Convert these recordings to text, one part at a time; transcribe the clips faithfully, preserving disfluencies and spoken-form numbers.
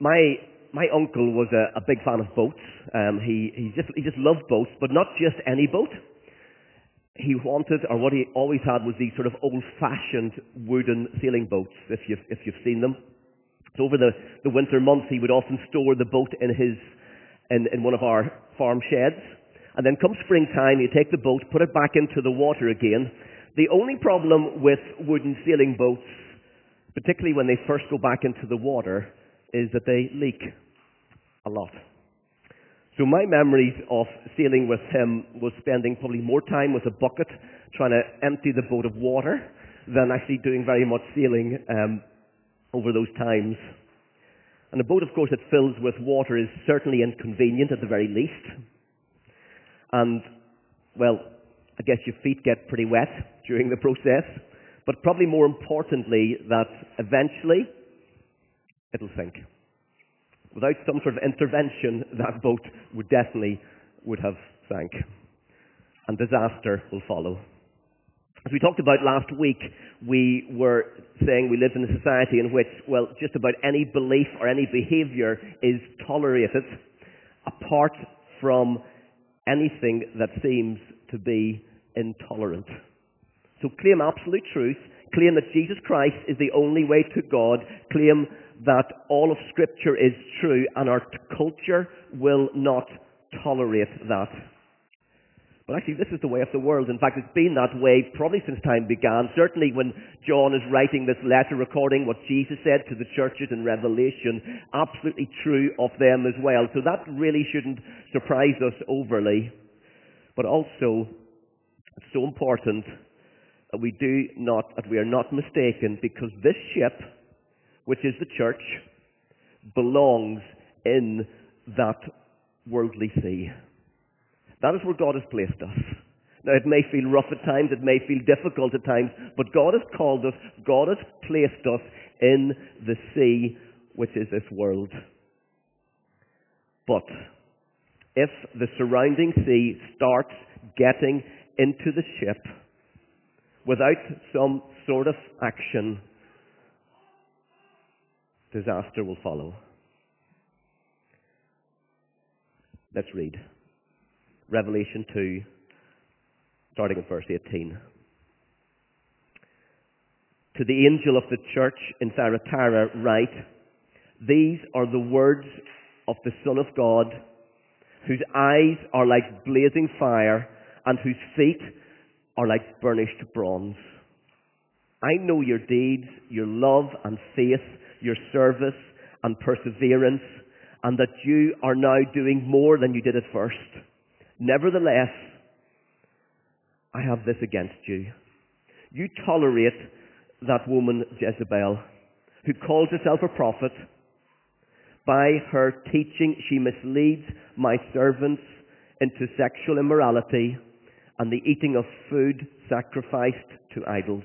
My my uncle was a, a big fan of boats. Um, he he just he just loved boats, but not just any boat. He wanted, or what he always had, was these sort of old-fashioned wooden sailing boats, if you've if you've seen them. So over the, the winter months, he would often store the boat in his in, in one of our farm sheds, and then come springtime, he'd take the boat, put it back into the water again. The only problem with wooden sailing boats, particularly when they first go back into the water, is that they leak a lot. So my memories of sailing with him was spending probably more time with a bucket trying to empty the boat of water than actually doing very much sailing um, over those times. And a boat, of course, that fills with water is certainly inconvenient at the very least. And, well, I guess your feet get pretty wet during the process. But probably more importantly, that eventually it'll sink. Without some sort of intervention, that boat would definitely would have sank. And disaster will follow. As we talked about last week, we were saying we live in a society in which, well, just about any belief or any behavior is tolerated apart from anything that seems to be intolerant. So claim absolute truth, claim that Jesus Christ is the only way to God, claim that all of Scripture is true, and our culture will not tolerate that. But actually, this is the way of the world. In fact, it's been that way probably since time began. Certainly when John is writing this letter, recording what Jesus said to the churches in Revelation, absolutely true of them as well. So that really shouldn't surprise us overly. But also, it's so important that we do not, that we are not mistaken, because this ship, which is the church, belongs in that worldly sea. That is where God has placed us. Now, it may feel rough at times, it may feel difficult at times, but God has called us, God has placed us in the sea, which is this world. But if the surrounding sea starts getting into the ship without some sort of action, disaster will follow. Let's read. Revelation two, starting at verse eighteen. To the angel of the church in Thyatira write, these are the words of the Son of God, whose eyes are like blazing fire, and whose feet are like burnished bronze. I know your deeds, your love and faith, your service and perseverance, and that you are now doing more than you did at first. Nevertheless, I have this against you. You tolerate that woman Jezebel, who calls herself a prophet. By her teaching, she misleads my servants into sexual immorality and the eating of food sacrificed to idols.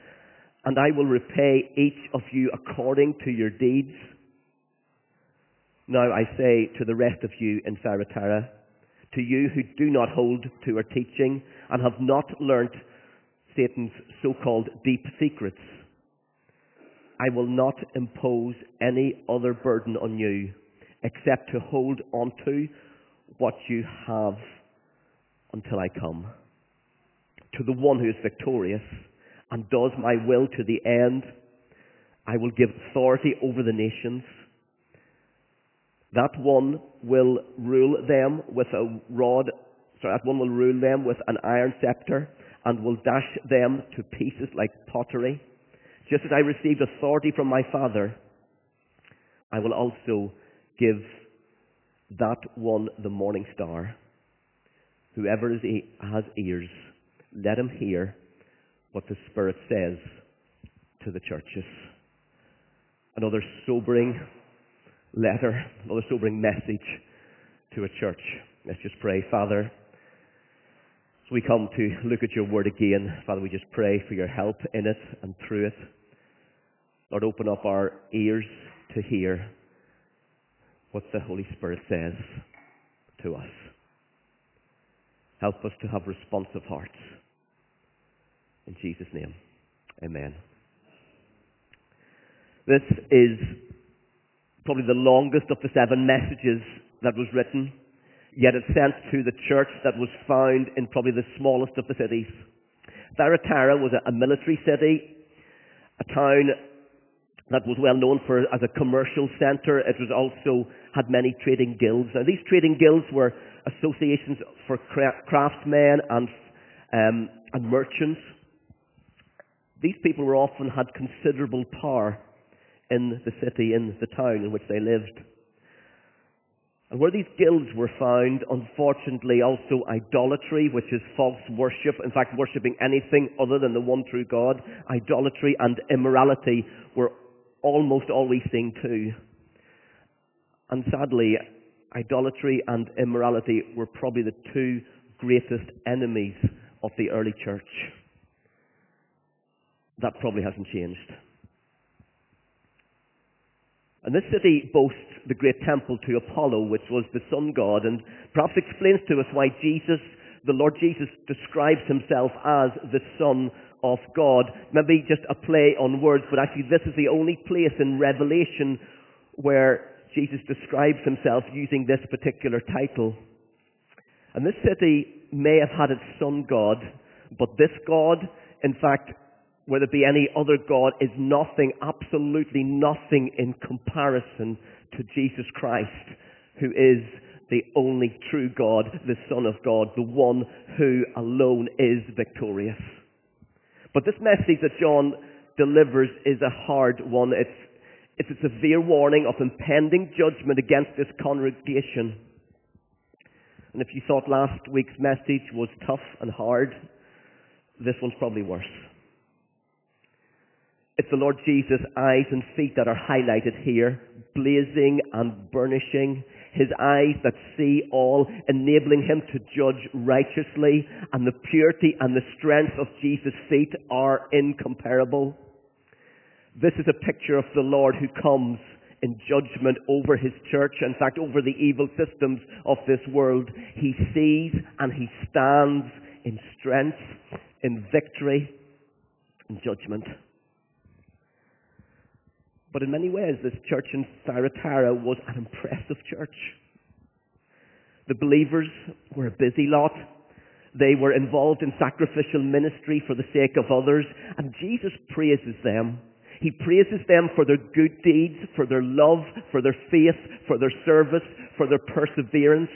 and I will repay each of you according to your deeds. Now I say to the rest of you in Thyatira, to you who do not hold to her teaching and have not learnt Satan's so-called deep secrets, I will not impose any other burden on you except to hold on to what you have until I come. To the one who is victorious and does my will to the end, I will give authority over the nations. That one will rule them with a rod, sorry, that one will rule them with an iron scepter and will dash them to pieces like pottery. Just as I received authority from my Father, I will also give that one the morning star. Whoever is, has ears, let him hear what the Spirit says to the churches. Another sobering letter, another sobering message to a church. Let's just pray. Father, as we come to look at your word again, Father, we just pray for your help in it and through it. Lord, open up our ears to hear what the Holy Spirit says to us. Help us to have responsive hearts. In Jesus' name, amen. This is probably the longest of the seven messages that was written, yet it's sent to the church that was found in probably the smallest of the cities. Thyatira was a, a military city, a town that was well known for as a commercial centre. It was also had many trading guilds. Now, these trading guilds were associations for cra- craftsmen and, um, and merchants. These people were often had considerable power in the city, in the town in which they lived. And where these guilds were found, unfortunately, also idolatry, which is false worship, in fact, worshipping anything other than the one true God, idolatry and immorality were almost always seen too. And sadly, idolatry and immorality were probably the two greatest enemies of the early church. That probably hasn't changed. And this city boasts the great temple to Apollo, which was the sun god, and perhaps explains to us why Jesus, the Lord Jesus, describes himself as the Son of God. Maybe just a play on words, but actually this is the only place in Revelation where Jesus describes himself using this particular title. And this city may have had its sun god, but this god, in fact, whether it be any other god, is nothing, absolutely nothing in comparison to Jesus Christ, who is the only true God, the Son of God, the one who alone is victorious. But this message that John delivers is a hard one. It's, it's a severe warning of impending judgment against this congregation. And if you thought last week's message was tough and hard, this one's probably worse. It's the Lord Jesus' eyes and feet that are highlighted here, blazing and burnishing, his eyes that see all, enabling him to judge righteously, and the purity and the strength of Jesus' feet are incomparable. This is a picture of the Lord who comes in judgment over his church, in fact, over the evil systems of this world. He sees and he stands in strength, in victory, in judgment. But in many ways, this church in Thyatira was an impressive church. The believers were a busy lot. They were involved in sacrificial ministry for the sake of others, and Jesus praises them. He praises them for their good deeds, for their love, for their faith, for their service, for their perseverance.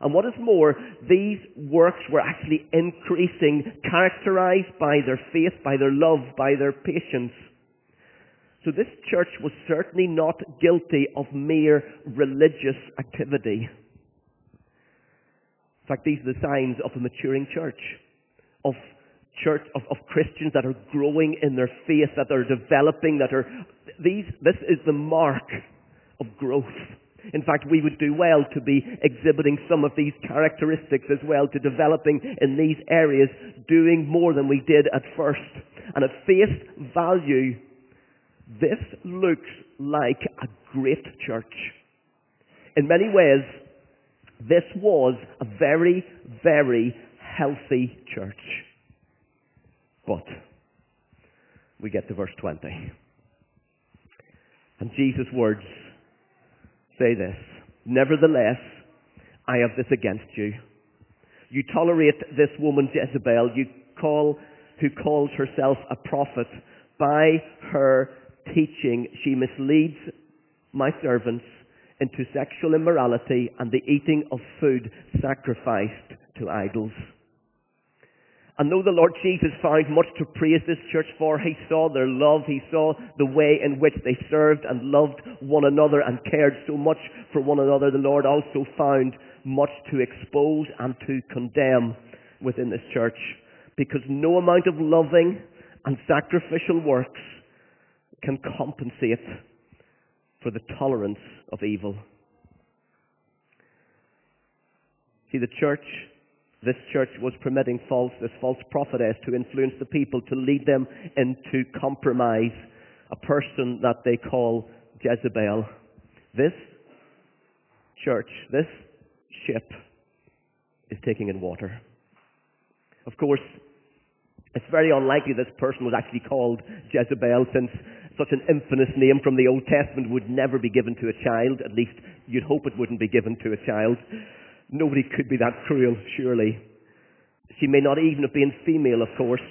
And what is more, these works were actually increasing, characterized by their faith, by their love, by their patience. So this church was certainly not guilty of mere religious activity. In fact, these are the signs of a maturing church, of church of, of Christians that are growing in their faith, that are developing, that are these. This is the mark of growth. In fact, we would do well to be exhibiting some of these characteristics as well, to developing in these areas, doing more than we did at first. And at face value, this looks like a great church. In many ways, this was a very, very healthy church. But we get to verse twenty. And Jesus' words say this: "Nevertheless, I have this against you. You tolerate this woman Jezebel, you call, who calls herself a prophet. By her teaching, she misleads my servants into sexual immorality and the eating of food sacrificed to idols." And though the Lord Jesus found much to praise this church for, he saw their love, he saw the way in which they served and loved one another and cared so much for one another, the Lord also found much to expose and to condemn within this church, because no amount of loving and sacrificial works can compensate for the tolerance of evil. See, the church, this church was permitting false, this false prophetess to influence the people, to lead them into compromise, a person that they call Jezebel. This church, this ship is taking in water. Of course, it's very unlikely this person was actually called Jezebel, since such an infamous name from the Old Testament would never be given to a child. At least you'd hope it wouldn't be given to a child. Nobody could be that cruel, surely. She may not even have been female, of course.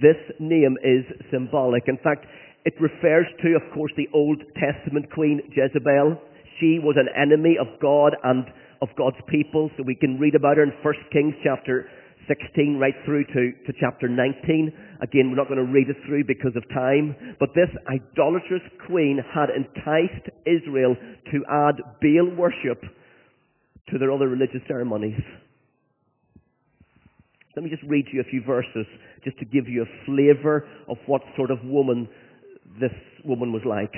This name is symbolic. In fact, it refers to, of course, the Old Testament queen Jezebel. She was an enemy of God and of God's people. So we can read about her in First Kings chapter sixteen right through to, to chapter nineteen. Again, we're not going to read it through because of time. But this idolatrous queen had enticed Israel to add Baal worship to their other religious ceremonies. Let me just read you a few verses just to give you a flavour of what sort of woman this woman was like.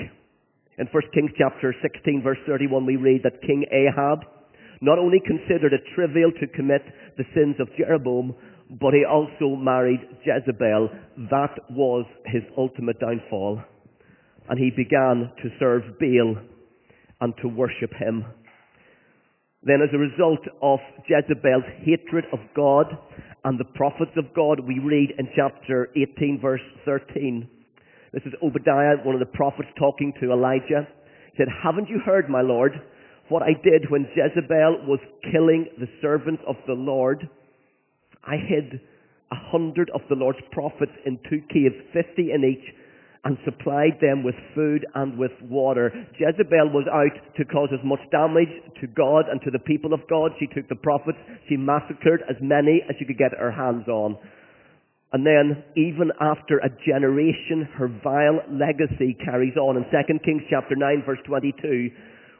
In First Kings chapter sixteen verse thirty-one we read that King Ahab not only considered it trivial to commit the sins of Jeroboam, but he also married Jezebel. That was his ultimate downfall. And he began to serve Baal and to worship him. Then as a result of Jezebel's hatred of God and the prophets of God, we read in chapter eighteen verse thirteen. This is Obadiah, one of the prophets, talking to Elijah. He said, "Haven't you heard, my Lord, what I did when Jezebel was killing the servants of the Lord? I hid a hundred of the Lord's prophets in two caves, fifty in each, and supplied them with food and with water." Jezebel was out to cause as much damage to God and to the people of God. She took the prophets. She massacred as many as she could get her hands on. And then, even after a generation, her vile legacy carries on. In Second Kings chapter nine, verse twenty-two,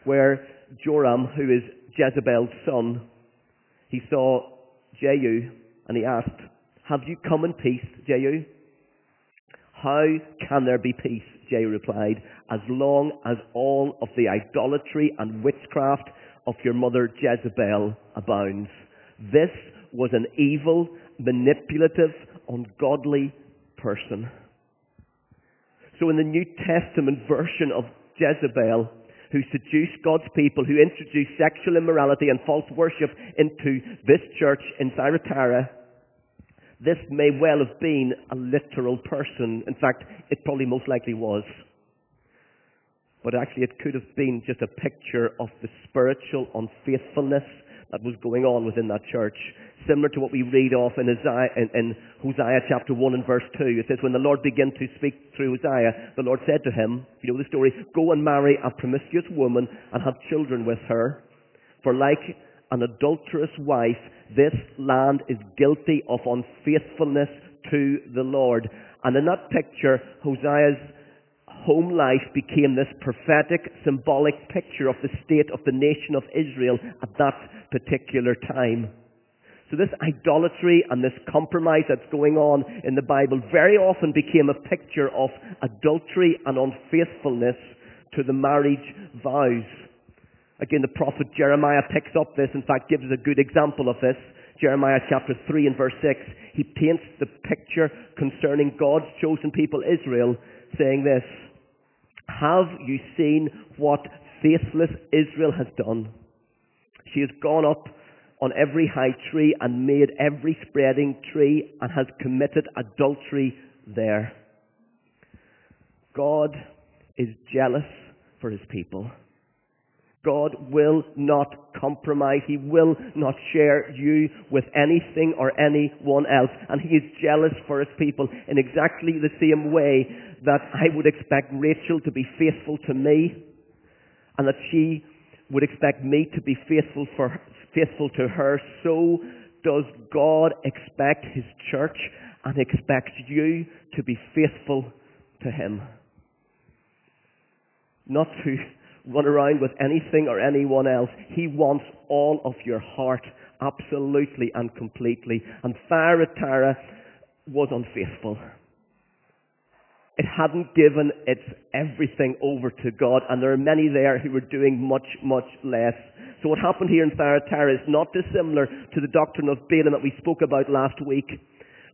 where Joram, who is Jezebel's son, he saw Jehu, and he asked, "Have you come in peace, Jehu?" "How can there be peace," Jehu replied, "as long as all of the idolatry and witchcraft of your mother Jezebel abounds?" This was an evil, manipulative, ungodly person. So in the New Testament version of Jezebel, who seduced God's people, who introduced sexual immorality and false worship into this church in Thyatira, this may well have been a literal person. In fact, it probably most likely was. But actually it could have been just a picture of the spiritual unfaithfulness that was going on within that church, similar to what we read of in, Isaiah, in, in Hosea chapter one and verse two. It says, when the Lord began to speak through Hosea, the Lord said to him, you know the story, "Go and marry a promiscuous woman and have children with her. For like an adulterous wife, this land is guilty of unfaithfulness to the Lord." And in that picture, Hosea's home life became this prophetic, symbolic picture of the state of the nation of Israel at that particular time. So this idolatry and this compromise that's going on in the Bible very often became a picture of adultery and unfaithfulness to the marriage vows. Again, the prophet Jeremiah picks up this, in fact gives us a good example of this. Jeremiah chapter three and verse six, he paints the picture concerning God's chosen people Israel, saying this, "Have you seen what faithless Israel has done? She has gone up on every high tree and made every spreading tree and has committed adultery there." God is jealous for his people. God will not compromise. He will not share you with anything or anyone else. And he is jealous for his people in exactly the same way that I would expect Rachel to be faithful to me, and that she would expect me to be faithful, for, faithful to her. So does God expect his church and expects you to be faithful to him. Not to run around with anything or anyone else. He wants all of your heart, absolutely and completely. And Thyatira was unfaithful. It hadn't given its everything over to God, and there are many there who were doing much, much less. So what happened here in Thyatira is not dissimilar to the doctrine of Balaam that we spoke about last week,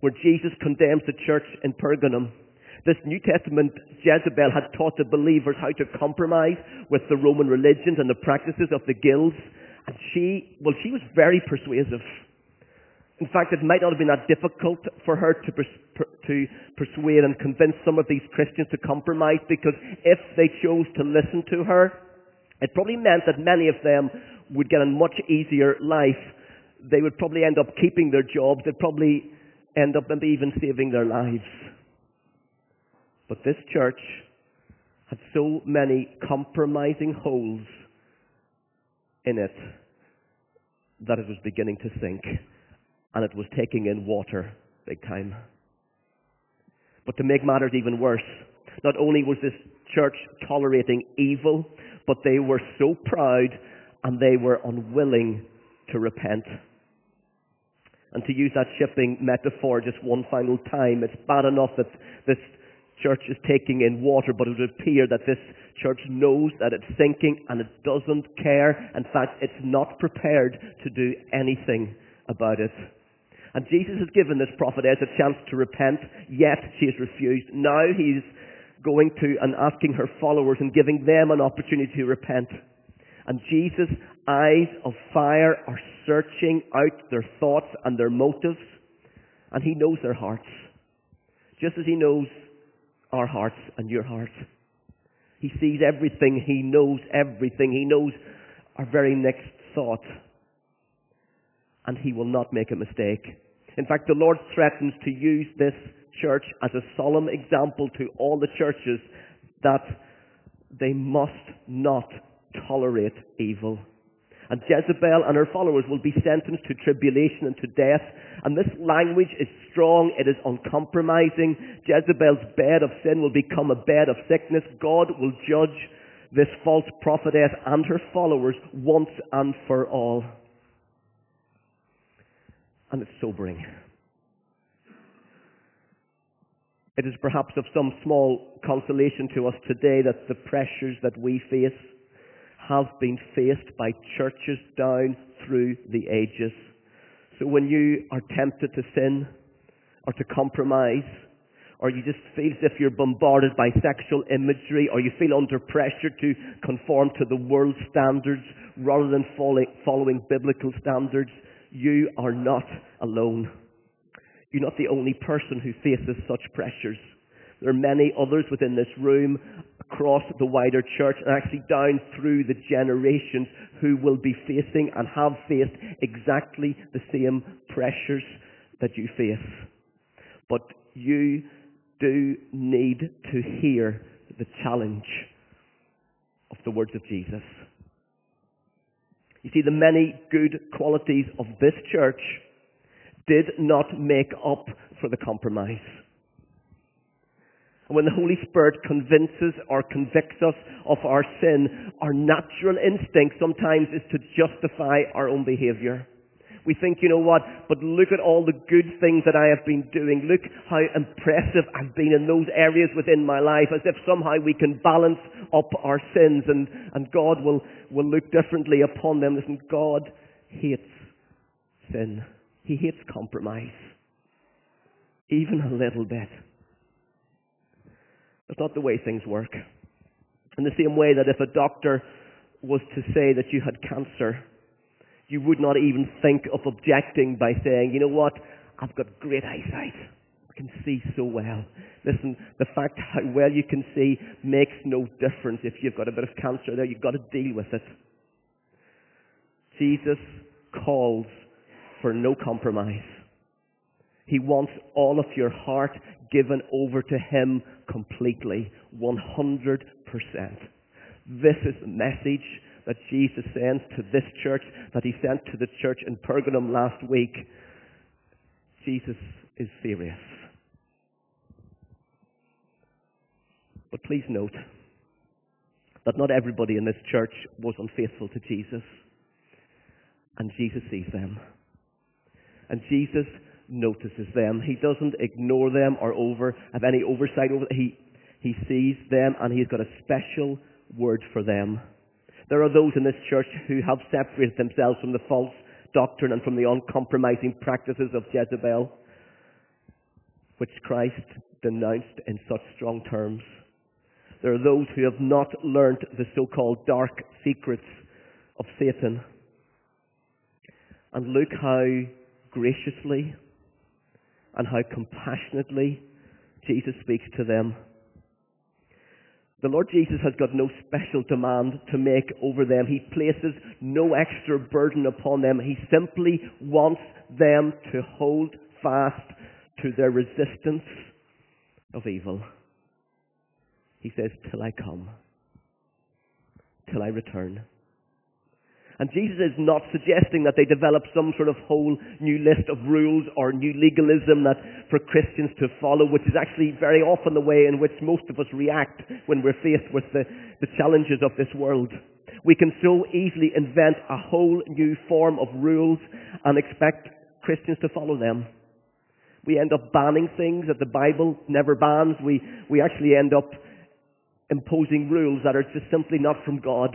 where Jesus condemns the church in Pergamum. This New Testament Jezebel had taught the believers how to compromise with the Roman religions and the practices of the guilds. And she, well, she was very persuasive. In fact, it might not have been that difficult for her to, pers- per- to persuade and convince some of these Christians to compromise, because if they chose to listen to her, it probably meant that many of them would get a much easier life. They would probably end up keeping their jobs. They'd probably end up maybe even saving their lives. But this church had so many compromising holes in it that it was beginning to sink. And it was taking in water big time. But to make matters even worse, not only was this church tolerating evil, but they were so proud and they were unwilling to repent. And to use that shipping metaphor just one final time, it's bad enough that this church is taking in water, but it would appear that this church knows that it's sinking and it doesn't care. In fact, it's not prepared to do anything about it. And Jesus has given this prophetess a chance to repent, yet she has refused. Now he's going to and asking her followers and giving them an opportunity to repent. And Jesus' eyes of fire are searching out their thoughts and their motives, and he knows their hearts, just as he knows our hearts and your heart. He sees everything, he knows everything, he knows our very next thought. And he will not make a mistake. In fact, the Lord threatens to use this church as a solemn example to all the churches that they must not tolerate evil. And Jezebel and her followers will be sentenced to tribulation and to death. And this language is strong. It is uncompromising. Jezebel's bed of sin will become a bed of sickness. God will judge this false prophetess and her followers once and for all. And it's sobering. It is perhaps of some small consolation to us today that the pressures that we face have been faced by churches down through the ages. So when you are tempted to sin or to compromise, or you just feel as if you're bombarded by sexual imagery, or you feel under pressure to conform to the world's standards rather than following biblical standards, you are not alone. You're not the only person who faces such pressures. There are many others within this room, across the wider church, and actually down through the generations, who will be facing and have faced exactly the same pressures that you face. But you do need to hear the challenge of the words of Jesus. You see, the many good qualities of this church did not make up for the compromise. And when the Holy Spirit convinces or convicts us of our sin, our natural instinct sometimes is to justify our own behavior. We think, you know what, but look at all the good things that I have been doing. Look how impressive I've been in those areas within my life, as if somehow we can balance up our sins and, and God will, will look differently upon them. Listen, God hates sin. He hates compromise, even a little bit. That's not the way things work. In the same way that if a doctor was to say that you had cancer, you would not even think of objecting by saying, you know what, I've got great eyesight. I can see so well. Listen, the fact how well you can see makes no difference if you've got a bit of cancer there. You've got to deal with it. Jesus calls for no compromise. He wants all of your heart given over to him completely, one hundred percent. This is the message that Jesus sends to this church, that he sent to the church in Pergamum last week. Jesus is serious. But please note that not everybody in this church was unfaithful to Jesus. And Jesus sees them. And Jesus notices them. He doesn't ignore them or over have any oversight over them. He, he sees them, and he's got a special word for them. There are those in this church who have separated themselves from the false doctrine and from the uncompromising practices of Jezebel, which Christ denounced in such strong terms. There are those who have not learnt the so-called dark secrets of Satan. And look how graciously and how compassionately Jesus speaks to them. The Lord Jesus has got no special demand to make over them. He places no extra burden upon them. He simply wants them to hold fast to their resistance of evil. He says, till I come, till I return. And Jesus is not suggesting that they develop some sort of whole new list of rules or new legalism that for Christians to follow, which is actually very often the way in which most of us react when we're faced with the, the challenges of this world. We can so easily invent a whole new form of rules and expect Christians to follow them. We end up banning things that the Bible never bans. We, we actually end up imposing rules that are just simply not from God.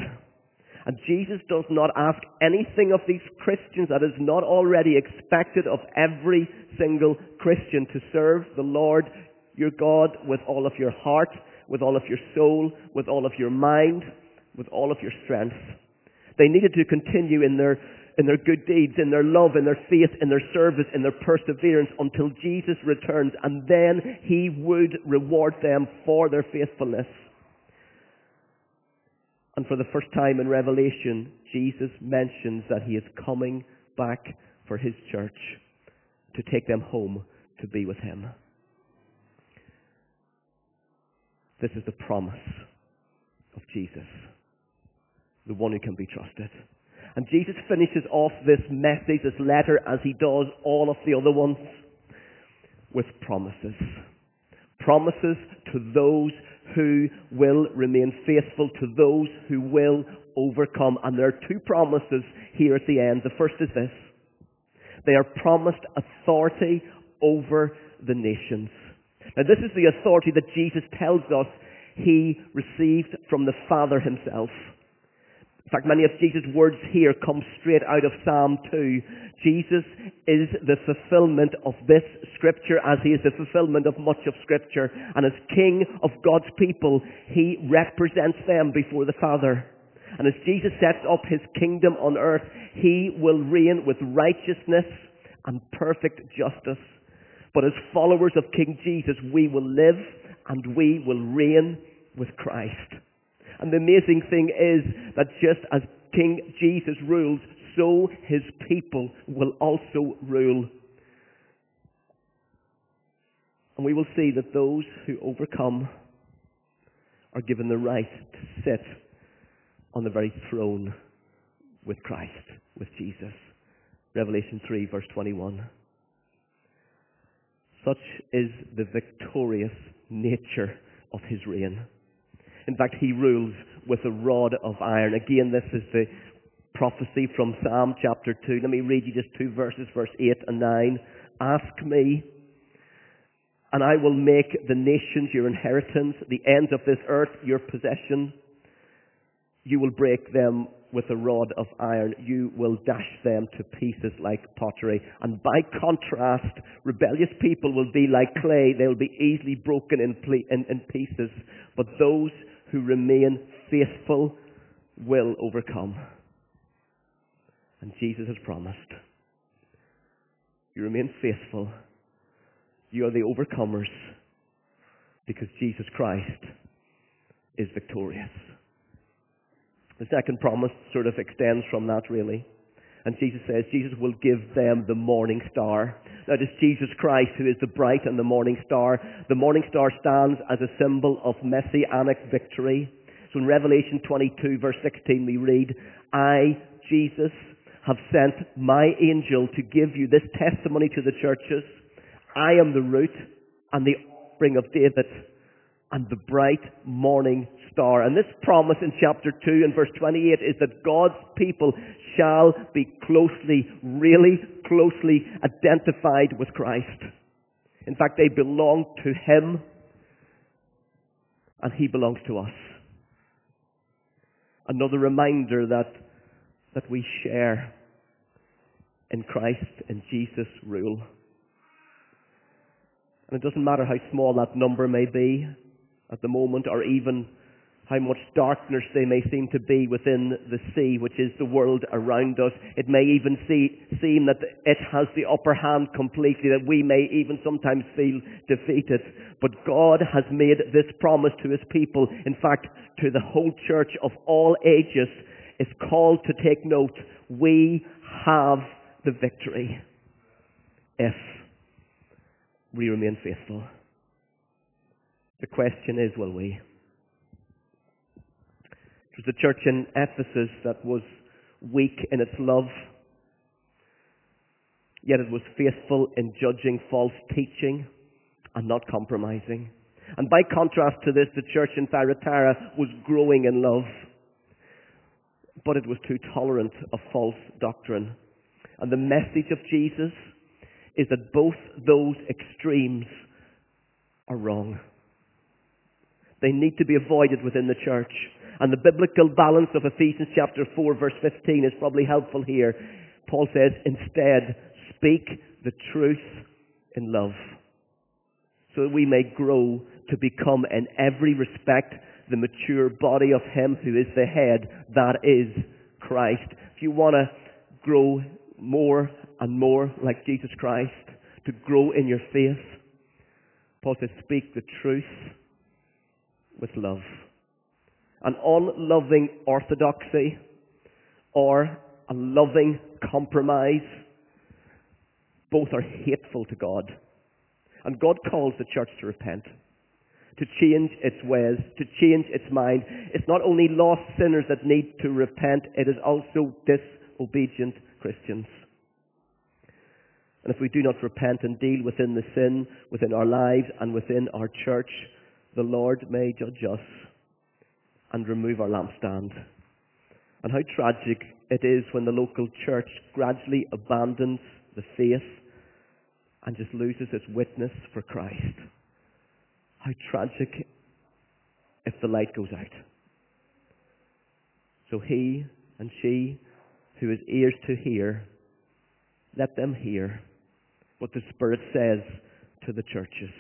And Jesus does not ask anything of these Christians that is not already expected of every single Christian: to serve the Lord your God with all of your heart, with all of your soul, with all of your mind, with all of your strength. They needed to continue in their in their good deeds, in their love, in their faith, in their service, in their perseverance until Jesus returns, and then he would reward them for their faithfulness. And for the first time in Revelation, Jesus mentions that he is coming back for his church to take them home to be with him. This is the promise of Jesus, the one who can be trusted. And Jesus finishes off this message, this letter, as he does all of the other ones, with promises. Promises to those who will remain faithful, to those who will overcome. And there are two promises here at the end. The first is this: they are promised authority over the nations. Now, this is the authority that Jesus tells us he received from the Father himself. In fact, many of Jesus' words here come straight out of Psalm two. Jesus is the fulfillment of this scripture, as he is the fulfillment of much of scripture. And as King of God's people, he represents them before the Father. And as Jesus sets up his kingdom on earth, he will reign with righteousness and perfect justice. But as followers of King Jesus, we will live and we will reign with Christ. And the amazing thing is that just as King Jesus rules, so his people will also rule. And we will see that those who overcome are given the right to sit on the very throne with Christ, with Jesus. Revelation three, verse twenty-one. Such is the victorious nature of his reign. In fact, he rules with a rod of iron. Again, this is the prophecy from Psalm chapter two. Let me read you just two verses, verse eight and nine. Ask me, and I will make the nations your inheritance, the ends of this earth your possession. You will break them with a rod of iron. You will dash them to pieces like pottery. And by contrast, rebellious people will be like clay. They will be easily broken in, ple- in, in pieces. But those who remain faithful will overcome. And Jesus has promised, you remain faithful. You are the overcomers because Jesus Christ is victorious. The second promise sort of extends from that, really. And Jesus says, Jesus will give them the morning star. Now, it is Jesus Christ who is the bright and the morning star. The morning star stands as a symbol of messianic victory. So in Revelation twenty-two, verse sixteen, we read, I, Jesus, have sent my angel to give you this testimony to the churches. I am the root and the offspring of David, and the bright morning star. And this promise in chapter two and verse twenty-eight is that God's people shall be closely, really closely identified with Christ. In fact, they belong to him, and he belongs to us. Another reminder that, that we share in Christ, in Jesus' rule. And it doesn't matter how small that number may be at the moment, or even how much darkness they may seem to be within the sea, which is the world around us. It may even see, seem that it has the upper hand completely, that we may even sometimes feel defeated. But God has made this promise to His people, in fact, to the whole church of all ages, is called to take note. We have the victory if we remain faithful. The question is, will we? It was the church in Ephesus that was weak in its love, yet it was faithful in judging false teaching and not compromising. And by contrast to this, the church in Thyatira was growing in love, but it was too tolerant of false doctrine. And the message of Jesus is that both those extremes are wrong. They need to be avoided within the church. And the biblical balance of Ephesians chapter four verse fifteen is probably helpful here. Paul says, instead, speak the truth in love, so that we may grow to become in every respect the mature body of Him who is the head, that is Christ. If you want to grow more and more like Jesus Christ, to grow in your faith, Paul says, speak the truth with love. An unloving orthodoxy or a loving compromise, both are hateful to God. And God calls the church to repent, to change its ways, to change its mind. It's not only lost sinners that need to repent, it is also disobedient Christians. And if we do not repent and deal within the sin, within our lives and within our church, the Lord may judge us and remove our lampstand. And how tragic it is when the local church gradually abandons the faith and just loses its witness for Christ. How tragic if the light goes out. So he and she who has ears to hear, let them hear what the Spirit says to the churches.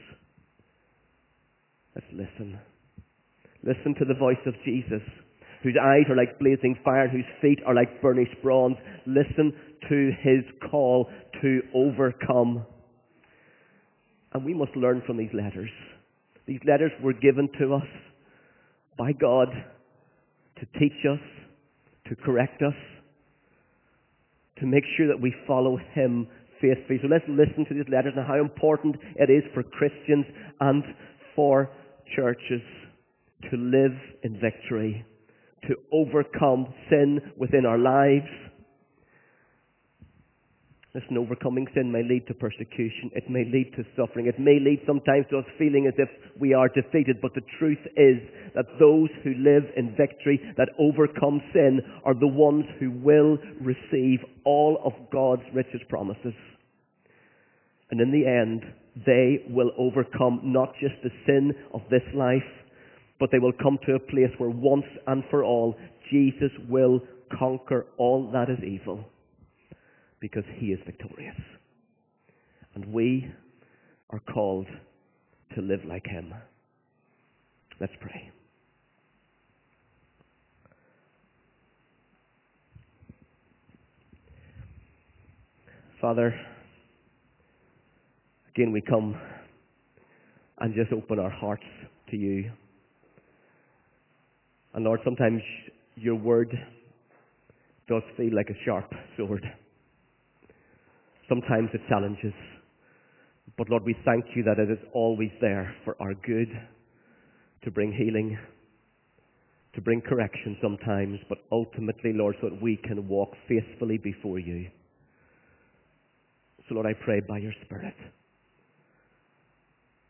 Let's listen. Listen to the voice of Jesus, whose eyes are like blazing fire, whose feet are like burnished bronze. Listen to His call to overcome. And we must learn from these letters. These letters were given to us by God to teach us, to correct us, to make sure that we follow Him faithfully. So let's listen to these letters and how important it is for Christians and for churches to live in victory, to overcome sin within our lives. Listen, overcoming sin may lead to persecution. It may lead to suffering. It may lead sometimes to us feeling as if we are defeated. But the truth is that those who live in victory, that overcome sin, are the ones who will receive all of God's richest promises. And in the end, they will overcome not just the sin of this life, but they will come to a place where once and for all, Jesus will conquer all that is evil, because He is victorious. And we are called to live like Him. Let's pray. Father, again we come and just open our hearts to You. And Lord, sometimes Your word does feel like a sharp sword. Sometimes it challenges, but Lord, we thank You that it is always there for our good, to bring healing, to bring correction sometimes, but ultimately, Lord, so that we can walk faithfully before You. So Lord, I pray by Your Spirit,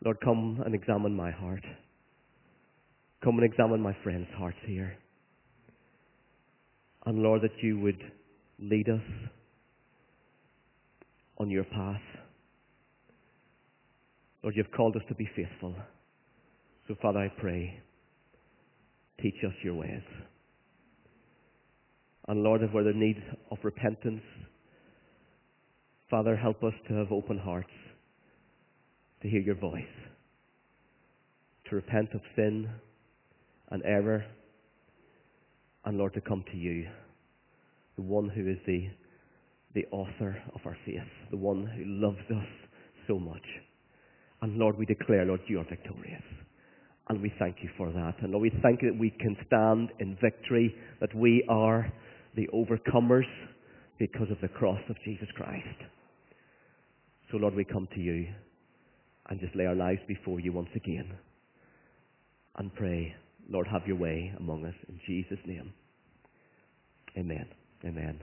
Lord, come and examine my heart. Come and examine my friends' hearts here. And Lord, that You would lead us on Your path. Lord, You've called us to be faithful. So Father, I pray, teach us Your ways. And Lord, if we're the need of repentance, Father, help us to have open hearts, to hear your voice, to repent of sin and error, and Lord, to come to you, the one who is the, the author of our faith, the one who loves us so much. And Lord, we declare, Lord, you are victorious. And we thank you for that. And Lord, we thank you that we can stand in victory, that we are the overcomers because of the cross of Jesus Christ. So Lord, we come to you and just lay our lives before you once again and pray, Lord, have your way among us in Jesus' name. Amen. Amen.